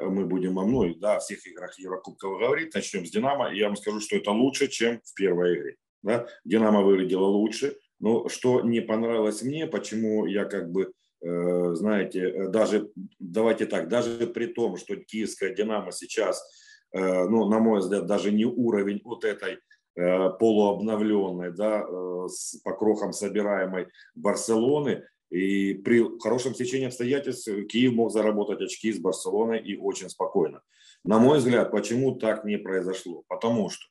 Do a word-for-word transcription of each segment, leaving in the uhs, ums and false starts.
Мы будем о многих, да, о всех играх Еврокубков говорить. Начнем с «Динамо». И я вам скажу, что это лучше, чем в первой игре. Да? «Динамо» выглядело лучше. Но что не понравилось мне, почему я как бы, э, знаете, даже, давайте так, даже при том, что киевская «Динамо» сейчас, э, ну, на мой взгляд, даже не уровень вот этой э, полуобновленной, да, э, с, по крохам собираемой «Барселоны», и при хорошем стечении обстоятельств Киев мог заработать очки с Барселоной и очень спокойно. На мой взгляд, почему так не произошло? Потому что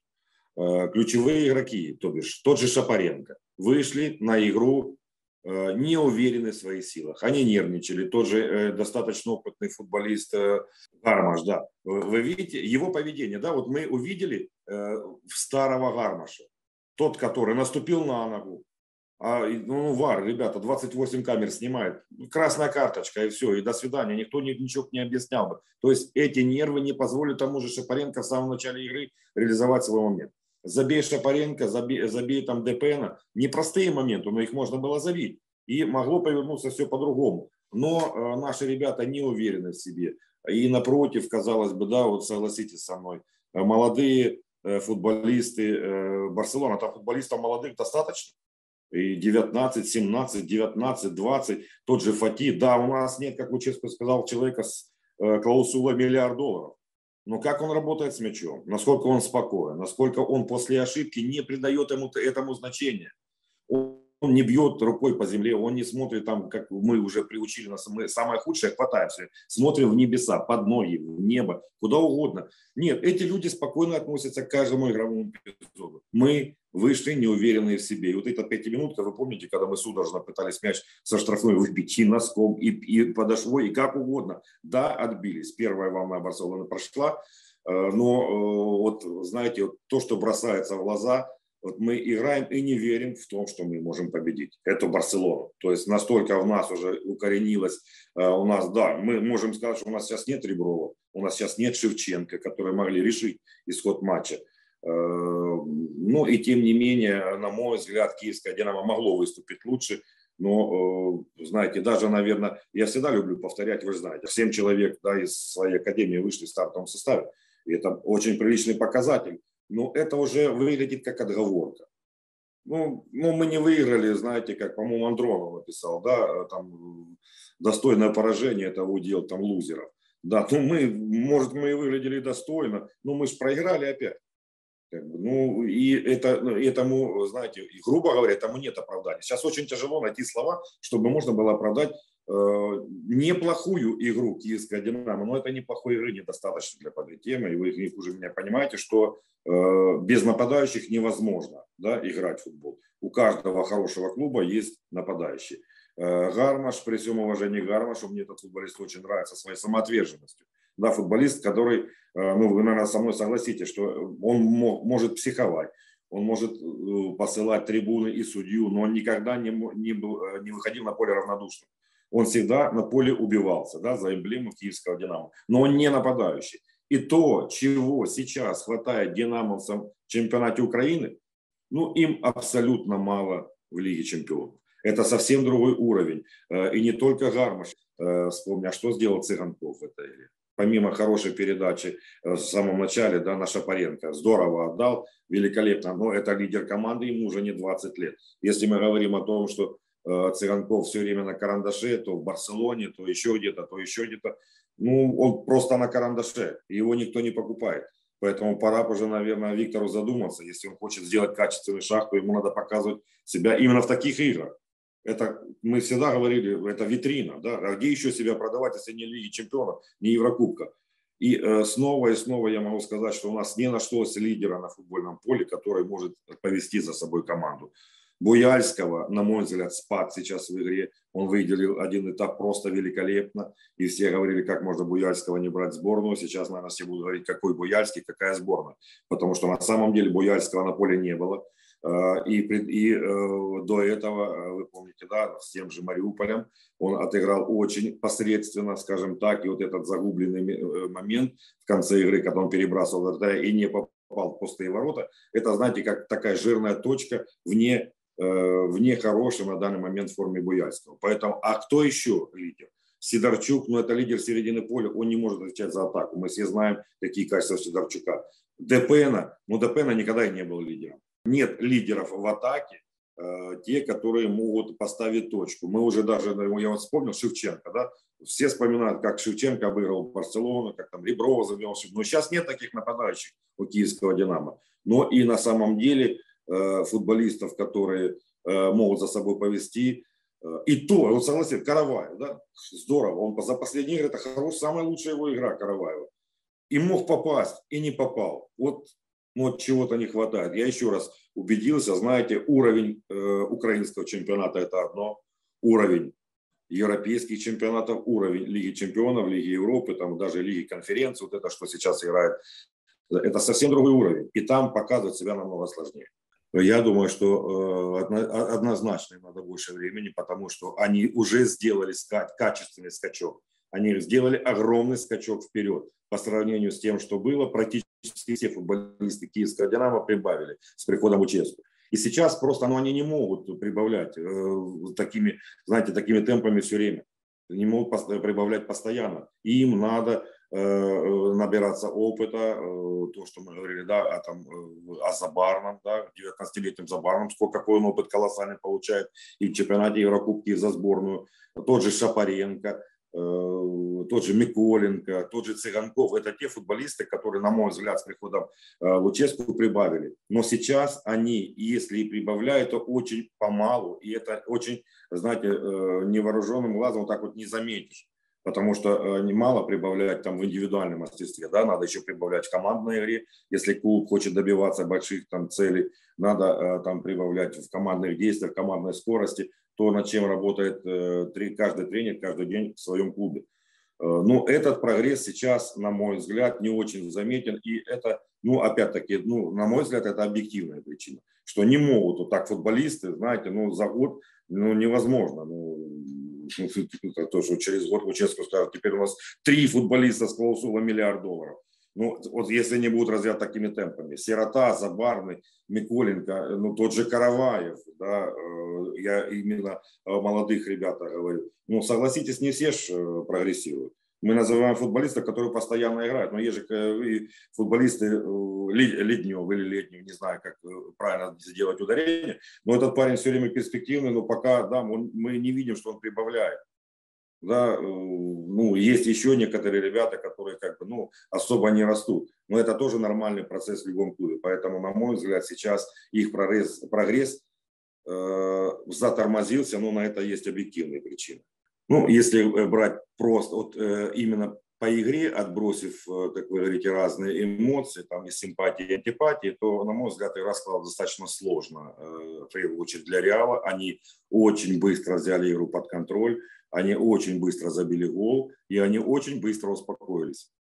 э, ключевые игроки, то бишь тот же Шапаренко, вышли на игру э, не уверены в своих силах. Они нервничали. Тот же э, достаточно опытный футболист э, Гармаш, да. Вы видите его поведение, да? Вот мы увидели э, старого Гармаша, тот, который наступил на ногу. А, ну, ВАР, ребята, двадцать восемь камер снимает, красная карточка и все, и до свидания, никто ничего не объяснял бы. То есть эти нервы не позволят тому же Шапаренко в самом начале игры реализовать свой момент. Забей Шапаренко, забей, забей там Д П Н, непростые моменты, но их можно было забить, и могло повернуться все по-другому. Но э, наши ребята не уверены в себе, и напротив, казалось бы, да, вот согласитесь со мной, молодые э, футболисты э, Барселона, там футболистов молодых достаточно, и девятнадцать, семнадцать, девятнадцать, двадцать, тот же Фати. Да, у нас нет, как Луческу сказал, человека с э, клаусулой миллиард долларов. Но как он работает с мячом, насколько он спокоен, насколько он после ошибки не придает ему этому значения. Он, он не бьет рукой по земле, он не смотрит там, как мы уже приучили нас, мы самое худшее хватаемся, смотрим в небеса, под ноги, в небо, куда угодно. Нет, эти люди спокойно относятся к каждому игровому эпизоду. Мы вышли неуверенные в себе. И вот эта пятиминутка, вы помните, когда мы судорожно пытались мяч со штрафной выбить и носком, и, и подошвой, и как угодно. Да, отбились. Первая волна Барселоны прошла. Но вот, знаете, вот то, что бросается в глаза, вот мы играем и не верим в том, что мы можем победить. Это Барселона. То есть настолько в нас уже укоренилось. У нас, да, мы можем сказать, что у нас сейчас нет Реброва, у нас сейчас нет Шевченко, которые могли решить исход матча. Ну и тем не менее, на мой взгляд, киевское «Динамо» могло выступить лучше, но, знаете, даже, наверное, я всегда люблю повторять, вы знаете, семь человек, да, из своей академии вышли в стартовом составе, и это очень приличный показатель, но это уже выглядит как отговорка. Ну, ну, мы не выиграли, знаете, как, по-моему, Андронов написал, да, там достойное поражение, это удел там лузеров. Да, ну мы, может, мы и выглядели достойно, но мы же проиграли опять. Ну, и это, этому, знаете, грубо говоря, этому нет оправдания. Сейчас очень тяжело найти слова, чтобы можно было оправдать э, неплохую игру киевского «Динамо», но это неплохой игры недостаточно для подъема, и вы уже меня понимаете, что э, без нападающих невозможно, да, играть в футбол. У каждого хорошего клуба есть нападающий. Э, Гармаш, при всем уважении к Гармашу, мне этот футболист очень нравится своей самоотверженностью. Да, футболист, который, ну, вы, наверное, со мной согласитесь, что он мог, может психовать, он может посылать трибуны и судью, но он никогда не, не, был, не выходил на поле равнодушным. Он всегда на поле убивался, да, за эмблему киевского «Динамо». Но он не нападающий. И то, чего сейчас хватает «Динамовцам» в чемпионате Украины, ну, им абсолютно мало в Лиге чемпионов. Это совсем другой уровень. И не только Гармаш. Вспомни, а что сделал Цыганков в этой игре? Помимо хорошей передачи в самом начале, да, на Шапаренко. Здорово отдал, великолепно. Но это лидер команды, ему уже не двадцать лет. Если мы говорим о том, что э, Цыганков все время на карандаше, то в Барселоне, то еще где-то, то еще где-то. Ну, он просто на карандаше, его никто не покупает. Поэтому пора уже, наверное, Виктору задуматься. Если он хочет сделать качественный шаг, то ему надо показывать себя именно в таких играх. Это, мы всегда говорили, это витрина, да? А где еще себя продавать, если не Лиги чемпионов, не Еврокубка? И э, снова и снова я могу сказать, что у нас не нашлось лидера на футбольном поле, который может повести за собой команду. Буяльского, на мой взгляд, спад сейчас в игре. Он выделил один этап просто великолепно. И все говорили, как можно Буяльского не брать в сборную. Сейчас, наверное, все будут говорить, какой Буяльский, какая сборная. Потому что на самом деле Буяльского на поле не было. И, и до этого, вы помните, да, с тем же Мариуполем он отыграл очень посредственно, скажем так, и вот этот загубленный момент в конце игры, когда он перебрасывал и не попал в пустые ворота, это, знаете, как такая жирная точка вне, вне хорошей на данный момент форме Буяльского. Поэтому, а кто еще лидер? Сидорчук, но ну, это лидер середины поля, он не может отвечать за атаку. Мы все знаем, какие качества Сидорчука. Депена, но Депена никогда и не был лидером. Нет лидеров в атаке, э, те, которые могут поставить точку. Мы уже даже, я вот вспомнил Шевченко, да? Все вспоминают, как Шевченко обыграл Барселону, как там Реброва забил. Но сейчас нет таких нападающих у киевского «Динамо». Но и на самом деле э, футболистов, которые э, могут за собой повести. Э, и то, вот согласен, Караваев, да? Здорово. Он за последние игры, это хорош, самая лучшая его игра Караваева. И мог попасть, и не попал. Вот, вот чего-то не хватает. Я еще раз убедился, знаете, уровень э, украинского чемпионата – это одно. Уровень европейских чемпионатов, уровень Лиги Чемпионов, Лиги Европы, там даже Лиги Конференции, вот это, что сейчас играет, это совсем другой уровень. И там показывать себя намного сложнее. Я думаю, что э, однозначно им надо больше времени, потому что они уже сделали скат, качественный скачок. Они сделали огромный скачок вперед по сравнению с тем, что было. Практически все футболисты киевского «Динамо» прибавили с приходом Луческу. И сейчас просто ну, они не могут прибавлять э, такими, знаете, такими темпами все время. Не могут пост- прибавлять постоянно. И им надо э, набираться опыта. Э, то, что мы говорили да, о, там, о Забарном, да, девятнадцатилетнем Забарном, сколько, какой он опыт колоссальный получает и в чемпионате Еврокубки, и за сборную. Тот же Шапаренко. Тот же Миколенко, тот же Цыганков. Это те футболисты, которые, на мой взгляд, с приходом Луческу прибавили. Но сейчас они, если и прибавляют, то очень помалу. И это очень, знаете, невооруженным глазом вот так вот не заметишь. Потому что немало прибавлять там в индивидуальном мастерстве. Да? Надо еще прибавлять в командной игре. Если клуб хочет добиваться больших там, целей, надо там, прибавлять в командных действиях, в командной скорости. То, над чем работает каждый тренер каждый день в своем клубе. Но этот прогресс сейчас, на мой взгляд, не очень заметен. И это, ну, опять-таки, ну, на мой взгляд, это объективная причина. Что не могут вот так футболисты, знаете, ну, за год ну, невозможно. Ну, то, что через год Луческу скажут, теперь у нас три футболиста с клаусулой миллиард долларов. Ну, вот если не будут развивать такими темпами. Сирота, Забарный, Миколенко, ну, тот же Караваев, да, я именно о молодых ребятах говорю. Ну, согласитесь, не все ж прогрессируют. Мы называем футболистов, которые постоянно играют, но есть же футболисты Леднев или Леднев, не знаю, как правильно сделать ударение, но этот парень все время перспективный, но пока, да, он, мы не видим, что он прибавляет. Да, ну, есть еще некоторые ребята, которые как бы, ну, особо не растут. Но это тоже нормальный процесс в любом клубе. Поэтому, на мой взгляд, сейчас их прогресс, прогресс э, затормозился, но на это есть объективные причины. Ну, если брать просто вот, э, именно по игре, отбросив, как вы говорите, разные эмоции, там есть симпатии и антипатии, то, на мой взгляд, игра складывалась достаточно сложно. Э, в очередь для Реала они очень быстро взяли игру под контроль. Они очень быстро забили гол, и они очень быстро успокоились,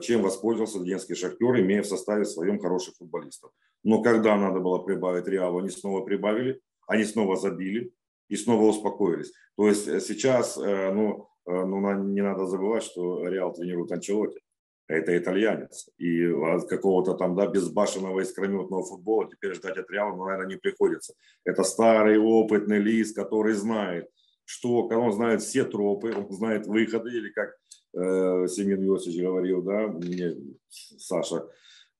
чем воспользовался донецкий «Шахтер», имея в составе своем хороших футболистов. Но когда надо было прибавить Реалу, они снова прибавили, они снова забили и снова успокоились. То есть сейчас, ну, ну не надо забывать, что Реал тренирует Анчелотти. Это итальянец. И от какого-то там да, безбашенного искрометного футбола теперь ждать от Реала, ну, наверное, не приходится. Это старый опытный лис, который знает, что он знает все тропы, он знает выходы, или как э, Семен Иосифович говорил, да, мне Саша,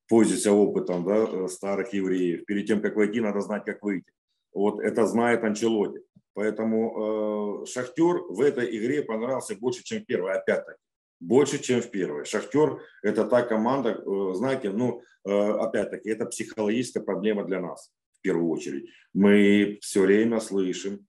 пользуйся опытом, да, старых евреев. Перед тем, как войти, надо знать, как выйти. Вот это знает Анчелотти. Поэтому э, «Шахтер» в этой игре понравился больше, чем в первой, опять-таки. Больше, чем в первой. «Шахтер» – это та команда, э, знаете, ну, э, опять-таки, это психологическая проблема для нас, в первую очередь. Мы все время слышим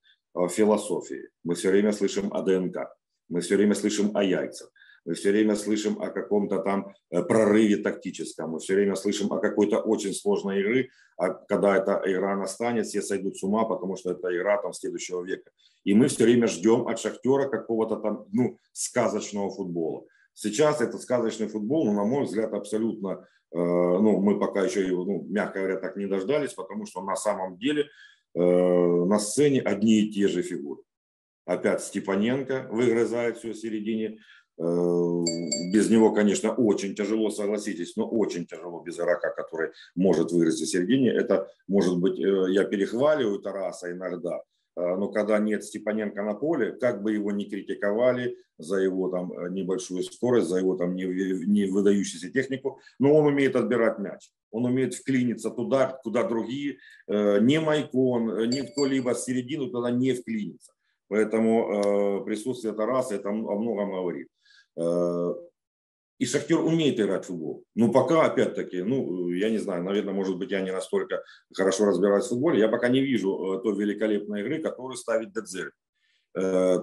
философии, мы все время слышим о ДНК, мы все время слышим о яйцах, мы все время слышим о каком-то там прорыве тактическом, мы все время слышим о какой-то очень сложной игре, а когда эта игра настанет, все сойдут с ума, потому что это игра там следующего века. И мы все время ждем от «Шахтера» какого-то там, ну, сказочного футбола. Сейчас этот сказочный футбол, ну, на мой взгляд, абсолютно, э, ну, мы пока еще его, ну, мягко говоря, так не дождались, потому что на самом деле на сцене одни и те же фигуры. Опять Степаненко выгрызает все в середине. Без него, конечно, очень тяжело, согласитесь, но очень тяжело без игрока, который может выгрызть в середине. Это, может быть, я перехваливаю Тараса иногда, но когда нет Степаненко на поле, как бы его ни критиковали за его там небольшую скорость, за его там не выдающуюся технику, но он умеет отбирать мяч, он умеет вклиниться туда, куда другие, не Майкон, не кто-либо с середины туда не вклинится. Поэтому присутствие Тараса это о многом говорит. И Шахтер умеет играть в футбол. Но пока, опять-таки, ну, я не знаю, наверное, может быть, я не настолько хорошо разбираюсь в футболе, я пока не вижу той великолепной игры, которую ставит Де Дзерби.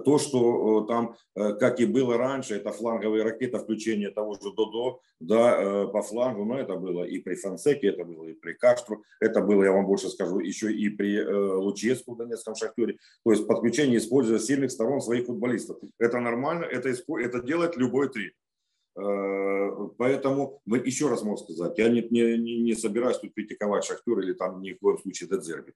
То, что там, как и было раньше, это фланговые ракеты, включение того же Додо, да, по флангу, но это было и при Фонсеке, это было и при Каштру, это было, я вам больше скажу, еще и при Луческу в Донецком Шахтере, то есть подключение, используя сильных сторон своих футболистов. Это нормально, это, это делает любой тренер. Поэтому, еще раз могу сказать, я не, не, не собираюсь тут критиковать Шахтер или там ни в коем случае Де Дзерби.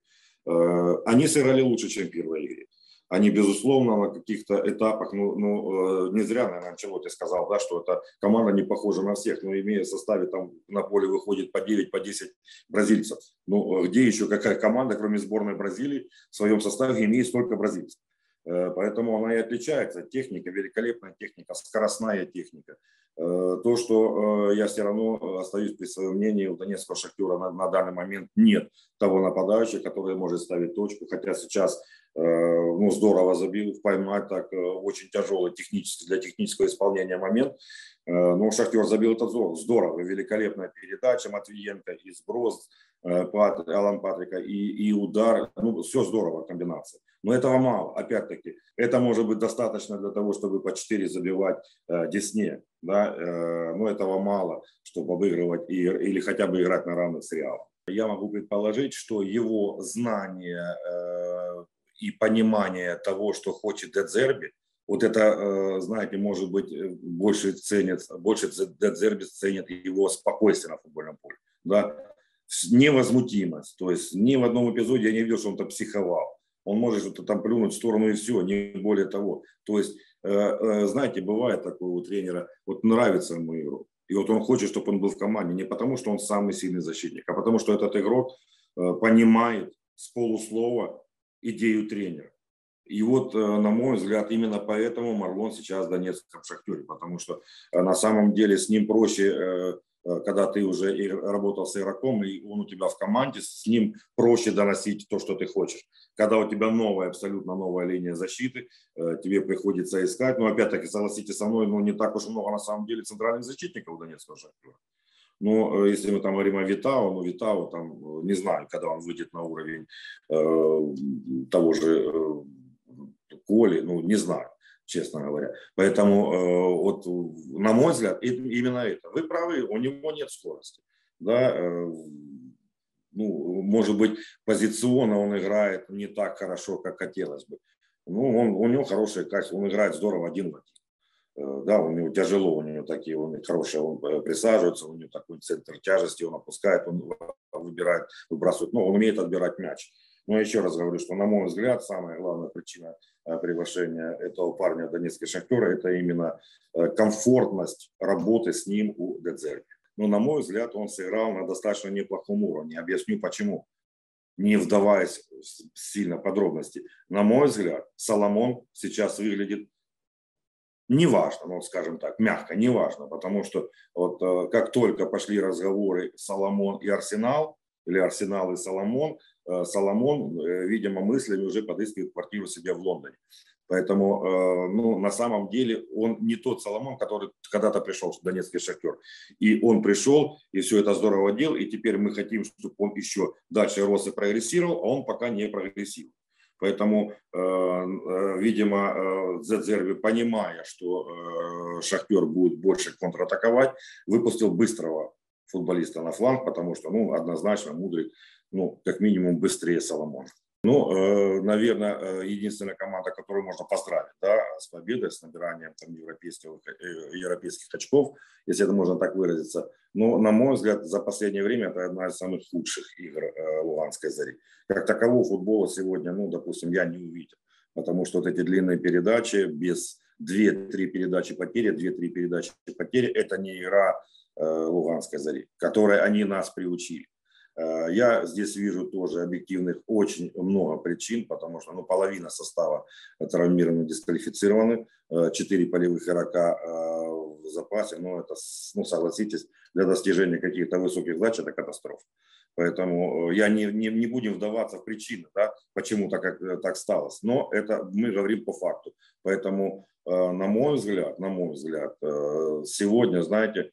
Они сыграли лучше, чем в первой игре. Они, безусловно, на каких-то этапах, ну, ну не зря, наверное, Анчелотти сказал, да, что эта команда не похожа на всех, но имея в составе, там на поле выходит по девять, по десять бразильцев. Ну, где еще какая команда, кроме сборной Бразилии, в своем составе имеет столько бразильцев? Поэтому она и отличается. Техника, великолепная техника, скоростная техника. То, что я все равно остаюсь при своем мнении, у Донецкого Шахтера на, на данный момент нет того нападающего, который может ставить точку, хотя сейчас ну, здорово забил, поймать так очень тяжелый технический, для технического исполнения момент, но Шахтер забил этот зор, здорово, великолепная передача Матвиенко и сброс Алан Патрика и, и удар, ну все здорово, комбинация. Но этого мало, опять-таки. Это может быть достаточно для того, чтобы по четыре забивать э, Десне. Да? Э, но этого мало, чтобы обыгрывать и, или хотя бы играть на равных с Реалом. Я могу предположить, что его знание э, и понимание того, что хочет Де Дзерби, вот это, э, знаете, может быть, больше ценит, больше Де Дзерби ценит его спокойствие на футбольном поле. Да? Невозмутимость. То есть ни в одном эпизоде я не видел, что он там психовал. Он может что-то там плюнуть в сторону и все, не более того. То есть, знаете, бывает такое у тренера, вот нравится ему игрок, и вот он хочет, чтобы он был в команде, не потому, что он самый сильный защитник, а потому, что этот игрок понимает с полуслова идею тренера. И вот, на мой взгляд, именно поэтому Марлон сейчас в Донецком Шахтере, потому что на самом деле с ним проще... когда ты уже работал с игроком, и он у тебя в команде, с ним проще доносить то, что ты хочешь. Когда у тебя новая, абсолютно новая линия защиты, тебе приходится искать. Но опять-таки, согласитесь со мной, но не так уж много на самом деле центральных защитников у Донецкого Шахтера. Но если мы там говорим о Витау, ну Витау, там, не знаю, когда он выйдет на уровень э, того же э, Коли, ну не знаю. Честно говоря. Поэтому, э, вот, на мой взгляд, именно это. Вы правы, у него нет скорости. Да? Э, ну, может быть, позиционно он играет не так хорошо, как хотелось бы. Ну, он, у него хорошие качества, он играет здорово один в один. Э, да, у него тяжело, у него такие он хорошие, он присаживается, у него такой центр тяжести, он опускает, он выбирает, выбрасывает. Но он умеет отбирать мяч. Но еще раз говорю, что, на мой взгляд, самая главная причина приглашения этого парня в Донецкий Шахтер это именно комфортность работы с ним у Де Дзерби. Но, на мой взгляд, он сыграл на достаточно неплохом уровне. Объясню, почему, не вдаваясь сильно в подробности. На мой взгляд, Соломон сейчас выглядит неважно, ну, скажем так, мягко, неважно, потому что вот, как только пошли разговоры Соломон и Арсенал, или Арсенал и Соломон, Соломон, видимо, мыслями уже подыскивает квартиру себе в Лондоне. Поэтому, ну, на самом деле, он не тот Соломон, который когда-то пришел в Донецкий Шахтер. И он пришел, и все это здорово делал, и теперь мы хотим, чтобы он еще дальше рос и прогрессировал, а он пока не прогрессирует. Поэтому, видимо, Де Дзерби, понимая, что Шахтер будет больше контратаковать, выпустил быстрого футболиста на фланг, потому что, ну, однозначно Мудрик, ну, как минимум, быстрее Соломона. Ну, наверное, единственная команда, которую можно поздравить, да, с победой, с набиранием там, европейских, европейских очков, если это можно так выразиться. Но, на мой взгляд, за последнее время это одна из самых худших игр Луганской Зари. Как такового футбола сегодня, ну, допустим, я не увидел, потому что вот эти длинные передачи, без две-три передачи потери, две-три передачи потери, это не игра Луганской Зари, которой они нас приучили. Я здесь вижу тоже объективных очень много причин, потому что ну, половина состава травмированы, дисквалифицированы, четыре полевых игрока в запасе, но это, ну, согласитесь, для достижения каких-то высоких задач это катастрофа. Поэтому я не, не, не будем вдаваться в причины, да, почему так, так стало, но это мы говорим по факту. Поэтому, на мой взгляд, на мой взгляд, сегодня, знаете,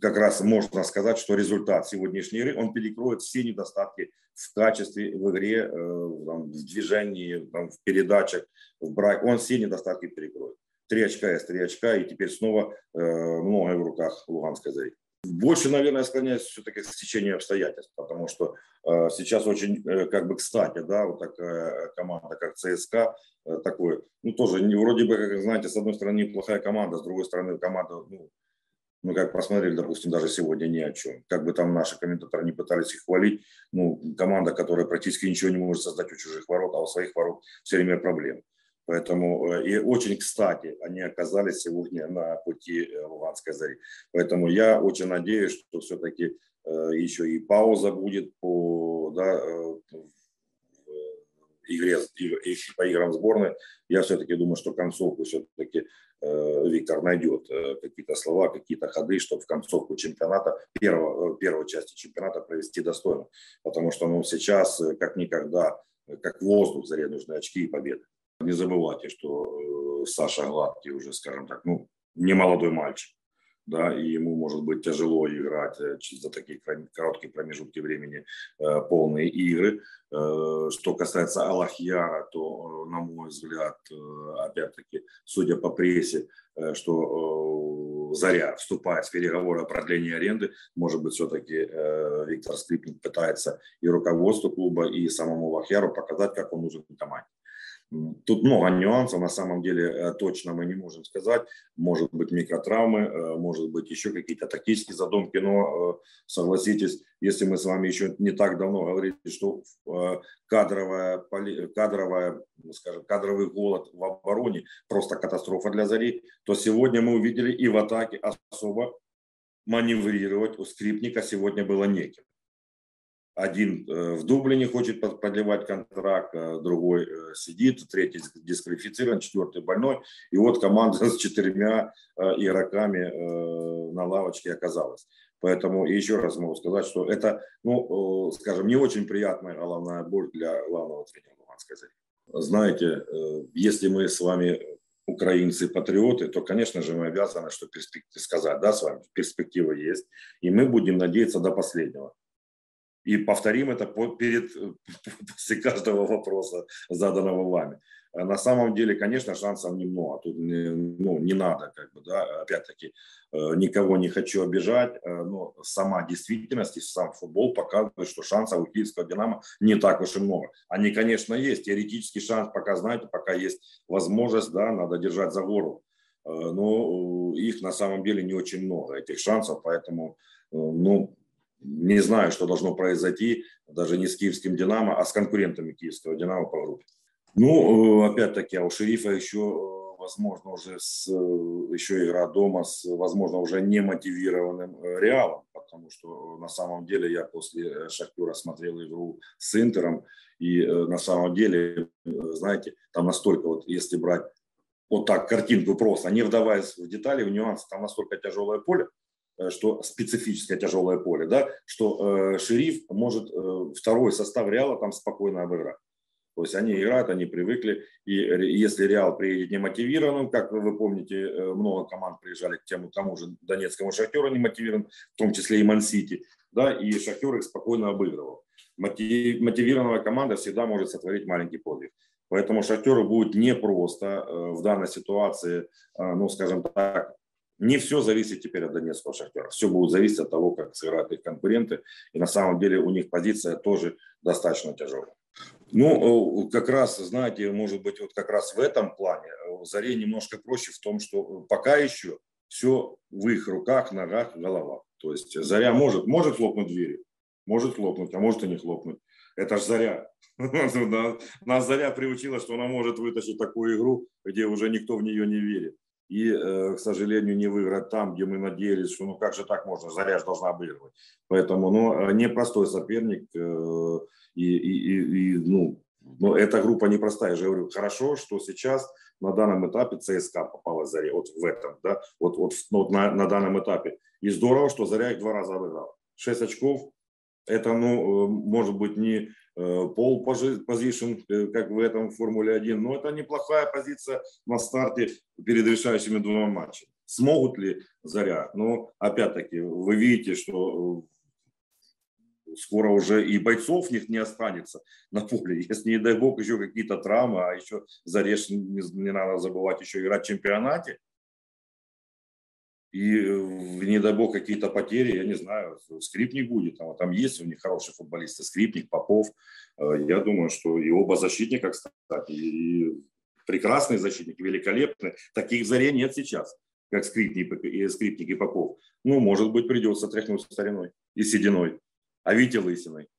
как раз можно сказать, что результат сегодняшней игры, он перекроет все недостатки в качестве, в игре, в движении, в передачах, в браке. Он все недостатки перекроет. Три очка из три очка, и теперь снова многое в руках Луганской Зари. Больше, наверное, склоняюсь все-таки к стечению обстоятельств, потому что сейчас очень, как бы, кстати, да, вот такая команда, как ЦСКА, такой, ну, тоже, вроде бы, как знаете, с одной стороны, плохая команда, с другой стороны, команда, ну, мы как просмотрели, допустим, даже сегодня ни о чем. Как бы там наши комментаторы не пытались их хвалить, ну, команда, которая практически ничего не может создать у чужих ворот, а у своих ворот все время проблемы. Поэтому и очень кстати они оказались сегодня на пути Луганской Зари. Поэтому я очень надеюсь, что все-таки еще и пауза будет по, да, игре, по играм сборной. Я все-таки думаю, что концовку все-таки Виктор найдет какие-то слова, какие-то ходы, чтобы в концовку чемпионата, первого, первой части чемпионата провести достойно. Потому что, ну, сейчас, как никогда, как воздух, Заре нужны очки и победы. Не забывайте, что Саша Гладкий уже, скажем так, ну, не молодой мальчик, да, и ему может быть тяжело играть за такие короткие промежутки времени полные игры. Что касается Алахьяра, то, на мой взгляд, опять-таки, судя по прессе, что Заря вступает в переговоры о продлении аренды, может быть, все-таки Виктор Скрипник пытается и руководству клуба, и самому Алахьяру показать, как он нужен команде. Тут много нюансов, на самом деле точно мы не можем сказать. Может быть, микротравмы, может быть, еще какие-то тактические задумки, но согласитесь, если мы с вами еще не так давно говорили, что кадровая, кадровая, скажем, кадровый голод в обороне просто катастрофа для Зари, то сегодня мы увидели и в атаке особо маневрировать у Скрипника сегодня было неким. Один в Дублине хочет продлевать контракт, другой сидит, третий дисквалифицирован, четвертый больной. И вот команда с четырьмя игроками на лавочке оказалась. Поэтому еще раз могу сказать, что это, ну, скажем, не очень приятная головная боль для главного тренера Луганской Зари. Знаете, если мы с вами украинцы-патриоты, то, конечно же, мы обязаны, что перспектива, сказать, да, с вами перспектива есть. И мы будем надеяться до последнего. И повторим это перед, после каждого вопроса, заданного вами. На самом деле, конечно, шансов немного. Тут не, ну, не надо, как бы, да, опять-таки, никого не хочу обижать, но сама действительность и сам футбол показывает, что шансов у киевского «Динамо» не так уж и много. Они, конечно, есть. Теоретический шанс пока, знаете, пока есть возможность, да, надо держать за гору. Но их на самом деле не очень много, этих шансов, поэтому, ну, не знаю, что должно произойти, даже не с киевским «Динамо», а с конкурентами киевского «Динамо» по группе. Ну, опять-таки, а у «Шерифа» еще, возможно, уже с, еще игра дома с, возможно, уже немотивированным «Реалом», потому что на самом деле я после «Шахтера» смотрел игру с «Интером», и на самом деле, знаете, там настолько, вот если брать вот так картинку просто, не вдаваясь в детали, в нюансы, там настолько тяжелое поле, что специфическое тяжелое поле, да, что э, «Шериф» может э, второй состав «Реала» там спокойно обыграть. То есть они играют, они привыкли. И если «Реал» приедет немотивированным, как вы, вы помните, э, много команд приезжали к тем, тому же донецкому «Шахтеру» немотивированным, в том числе и «Ман-Сити», да, и «Шахтер» их спокойно обыгрывал. Мотив, мотивированная команда всегда может сотворить маленький подвиг. Поэтому «Шахтеру» будет непросто э, в данной ситуации, э, ну, скажем так. Не все зависит теперь от донецкого «Шахтера». Все будет зависеть от того, как сыграют их конкуренты. И на самом деле у них позиция тоже достаточно тяжелая. Ну, как раз, знаете, может быть, вот как раз в этом плане Заре немножко проще в том, что пока еще все в их руках, ногах, головах. То есть Заря может, может хлопнуть дверью, может хлопнуть, а может и не хлопнуть. Это ж Заря. Нас Заря приучила, что она может вытащить такую игру, где уже никто в нее не верит. и, к сожалению, не выиграть там, где мы надеялись, что ну как же так можно, Заря должна выигрывать. Поэтому, ну, непростой соперник, и, и, и ну, ну, эта группа непростая. Я же говорю, хорошо, что сейчас на данном этапе ЦСКА попала Заря, вот в этом, да, вот, вот, вот на, на данном этапе. И здорово, что Заря их два раза выиграла. Шесть очков, это, ну, может быть, не пол позишн, как в этом Формуле один, но это неплохая позиция на старте перед решающими двумя матчами. Смогут ли Заря? Но, опять-таки, вы видите, что скоро уже и бойцов них не останется на поле. Если, не дай бог, еще какие-то травмы, а еще Заре, не надо забывать, еще играть в чемпионате. И, не дай бог, какие-то потери, я не знаю, Скрипник будет, там, там есть у них хорошие футболисты, Скрипник, Попов, я думаю, что и оба защитника, кстати, и прекрасный защитник, великолепный, таких Заре нет сейчас, как Скрипник и, Скрипник и Попов, ну, может быть, придется тряхнуть стариной и сединой, а Витя Лысиной.